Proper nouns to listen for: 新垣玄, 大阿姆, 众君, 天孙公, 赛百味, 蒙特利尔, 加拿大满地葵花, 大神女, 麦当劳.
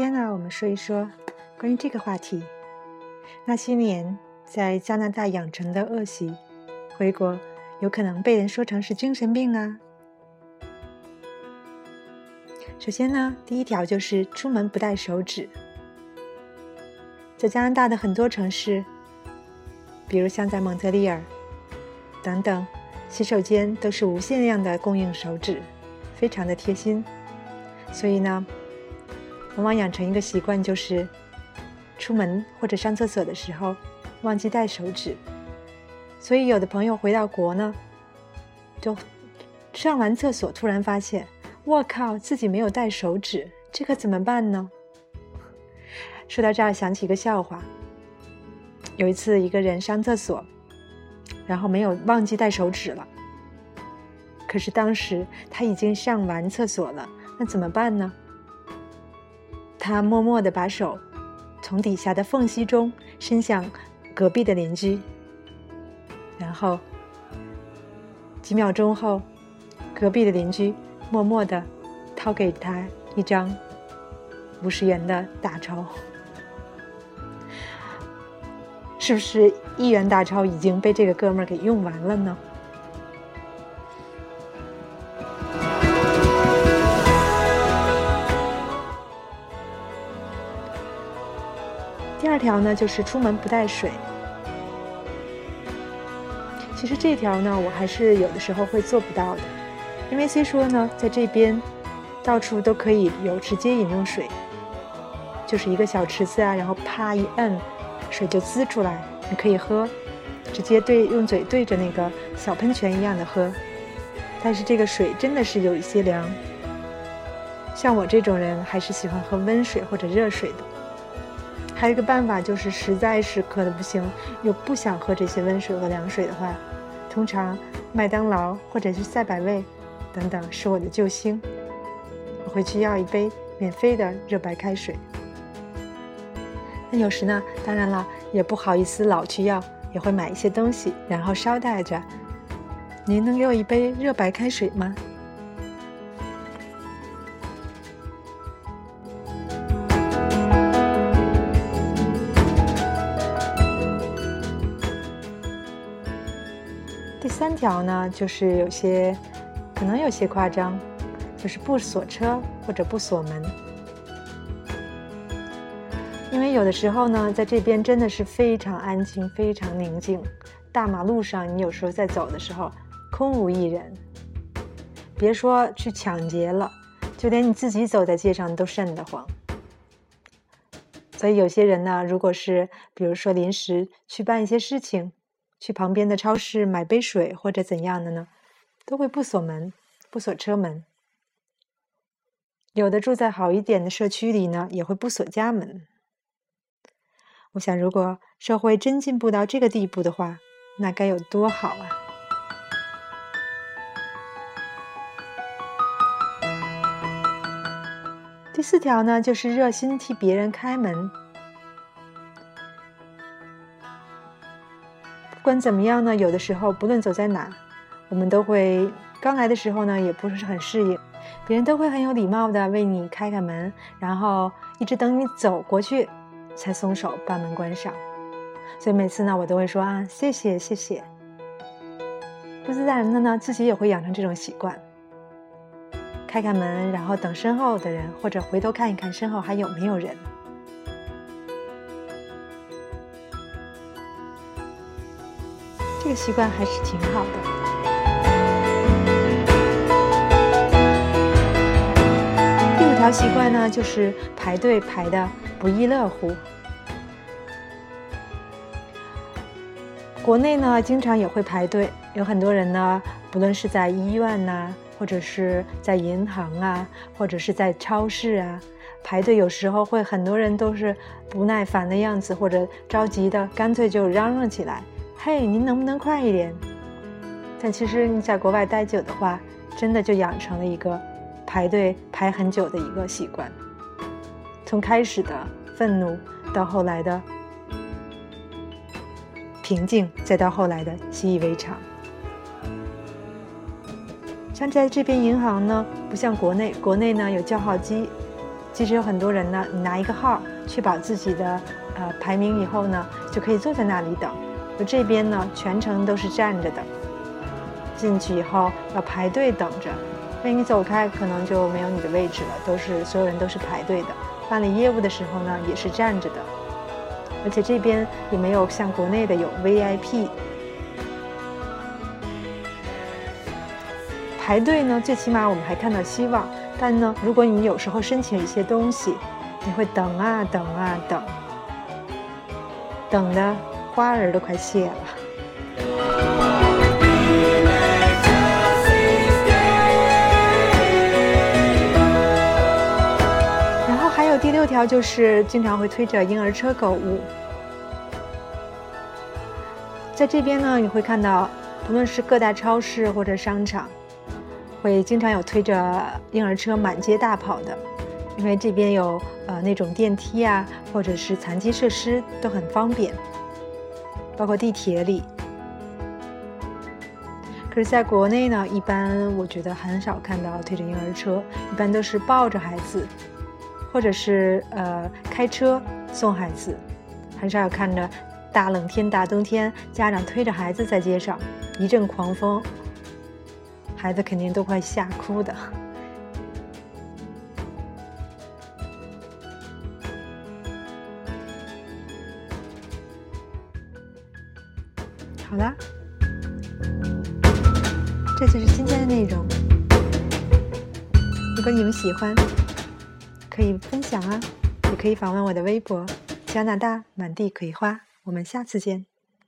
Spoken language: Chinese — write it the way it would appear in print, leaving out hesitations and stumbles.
天呢，我们说一说关于这个话题，那些年在加拿大养成的恶习，回国有可能被人说成是精神病啊。首先呢，第一条就是出门不带手纸。在加拿大的很多城市，比如像在蒙特利尔等等，洗手间都是无限量的供应手纸，非常的贴心。所以呢，往往养成一个习惯，就是出门或者上厕所的时候忘记带手纸。所以有的朋友回到国呢，就上完厕所突然发现，我靠，自己没有带手纸，这可怎么办呢？说到这儿想起一个笑话，有一次一个人上厕所，然后没有忘记带手纸了，可是当时他已经上完厕所了，那怎么办呢？他默默地把手从底下的缝隙中伸向隔壁的邻居，然后几秒钟后，隔壁的邻居默默地掏给他一张50元的大钞。是不是1元大钞已经被这个哥们儿给用完了呢？第二条呢，就是出门不带水。其实这条呢，我还是有的时候会做不到的，因为虽说呢，在这边到处都可以有直接饮用水，就是一个小池子啊，然后啪一摁，水就滋出来，你可以喝，直接用嘴对着那个小喷泉一样的喝。但是这个水真的是有一些凉，像我这种人还是喜欢喝温水或者热水的。还有一个办法，就是实在是渴得不行，又不想喝这些温水和凉水的话，通常麦当劳或者是赛百味等等是我的救星，我会去要一杯免费的热白开水。那有时呢，当然了，也不好意思老去要，也会买一些东西，然后捎带着，您能给我一杯热白开水吗？第三条呢，就是可能有些夸张，就是不锁车或者不锁门。因为有的时候呢，在这边真的是非常安静，非常宁静，大马路上你有时候在走的时候空无一人，别说去抢劫了，就连你自己走在街上都瘆得慌。所以有些人呢，如果是比如说临时去办一些事情，去旁边的超市买杯水或者怎样的呢，都会不锁门，不锁车门。有的住在好一点的社区里呢，也会不锁家门。我想，如果社会真进步到这个地步的话，那该有多好啊！第四条呢，就是热心替别人开门。不管怎么样呢，有的时候不论走在哪，我们都会刚来的时候呢也不是很适应，别人都会很有礼貌的为你开开门，然后一直等你走过去才松手把门关上。所以每次呢，我都会说啊，谢谢谢谢。不自然的呢，自己也会养成这种习惯，开开门，然后等身后的人，或者回头看一看身后还有没有人。这个习惯还是挺好的。第五条习惯呢，就是排队排得不亦乐乎。国内呢，经常也会排队，有很多人呢，不论是在医院呐，或者是在银行啊，或者是在超市啊，排队有时候会很多人都是不耐烦的样子，或者着急的，干脆就嚷嚷起来。嘿，您能不能快一点？但其实你在国外待久的话，真的就养成了一个排队排很久的一个习惯。从开始的愤怒，到后来的平静，再到后来的习以为常。像在这边银行呢，不像国内，国内呢有叫号机，其实有很多人呢，你拿一个号去把自己的排名以后呢，就可以坐在那里等。就这边呢，全程都是站着的。进去以后要排队等着，那你走开可能就没有你的位置了，都是所有人都是排队的。办理业务的时候呢，也是站着的，而且这边也没有像国内的有 VIP。排队呢，最起码我们还看到希望，但呢，如果你有时候申请一些东西，你会等啊等啊等，等的花儿都快谢了。然后还有第6条就是经常会推着婴儿车购物，在这边呢，你会看到不论是各大超市或者商场。会经常有推着婴儿车满街大跑的，因为这边有那种电梯啊，或者是残疾设施都很方便，包括地铁里。可是在国内呢，一般我觉得很少看到推着婴儿车，一般都是抱着孩子，或者是开车送孩子，很少有看着大冷天大冬天家长推着孩子在街上，一阵狂风，孩子肯定都快吓哭的。好啦，这就是今天的内容。如果你们喜欢，可以分享啊，也可以访问我的微博“加拿大满地葵花”。我们下次见。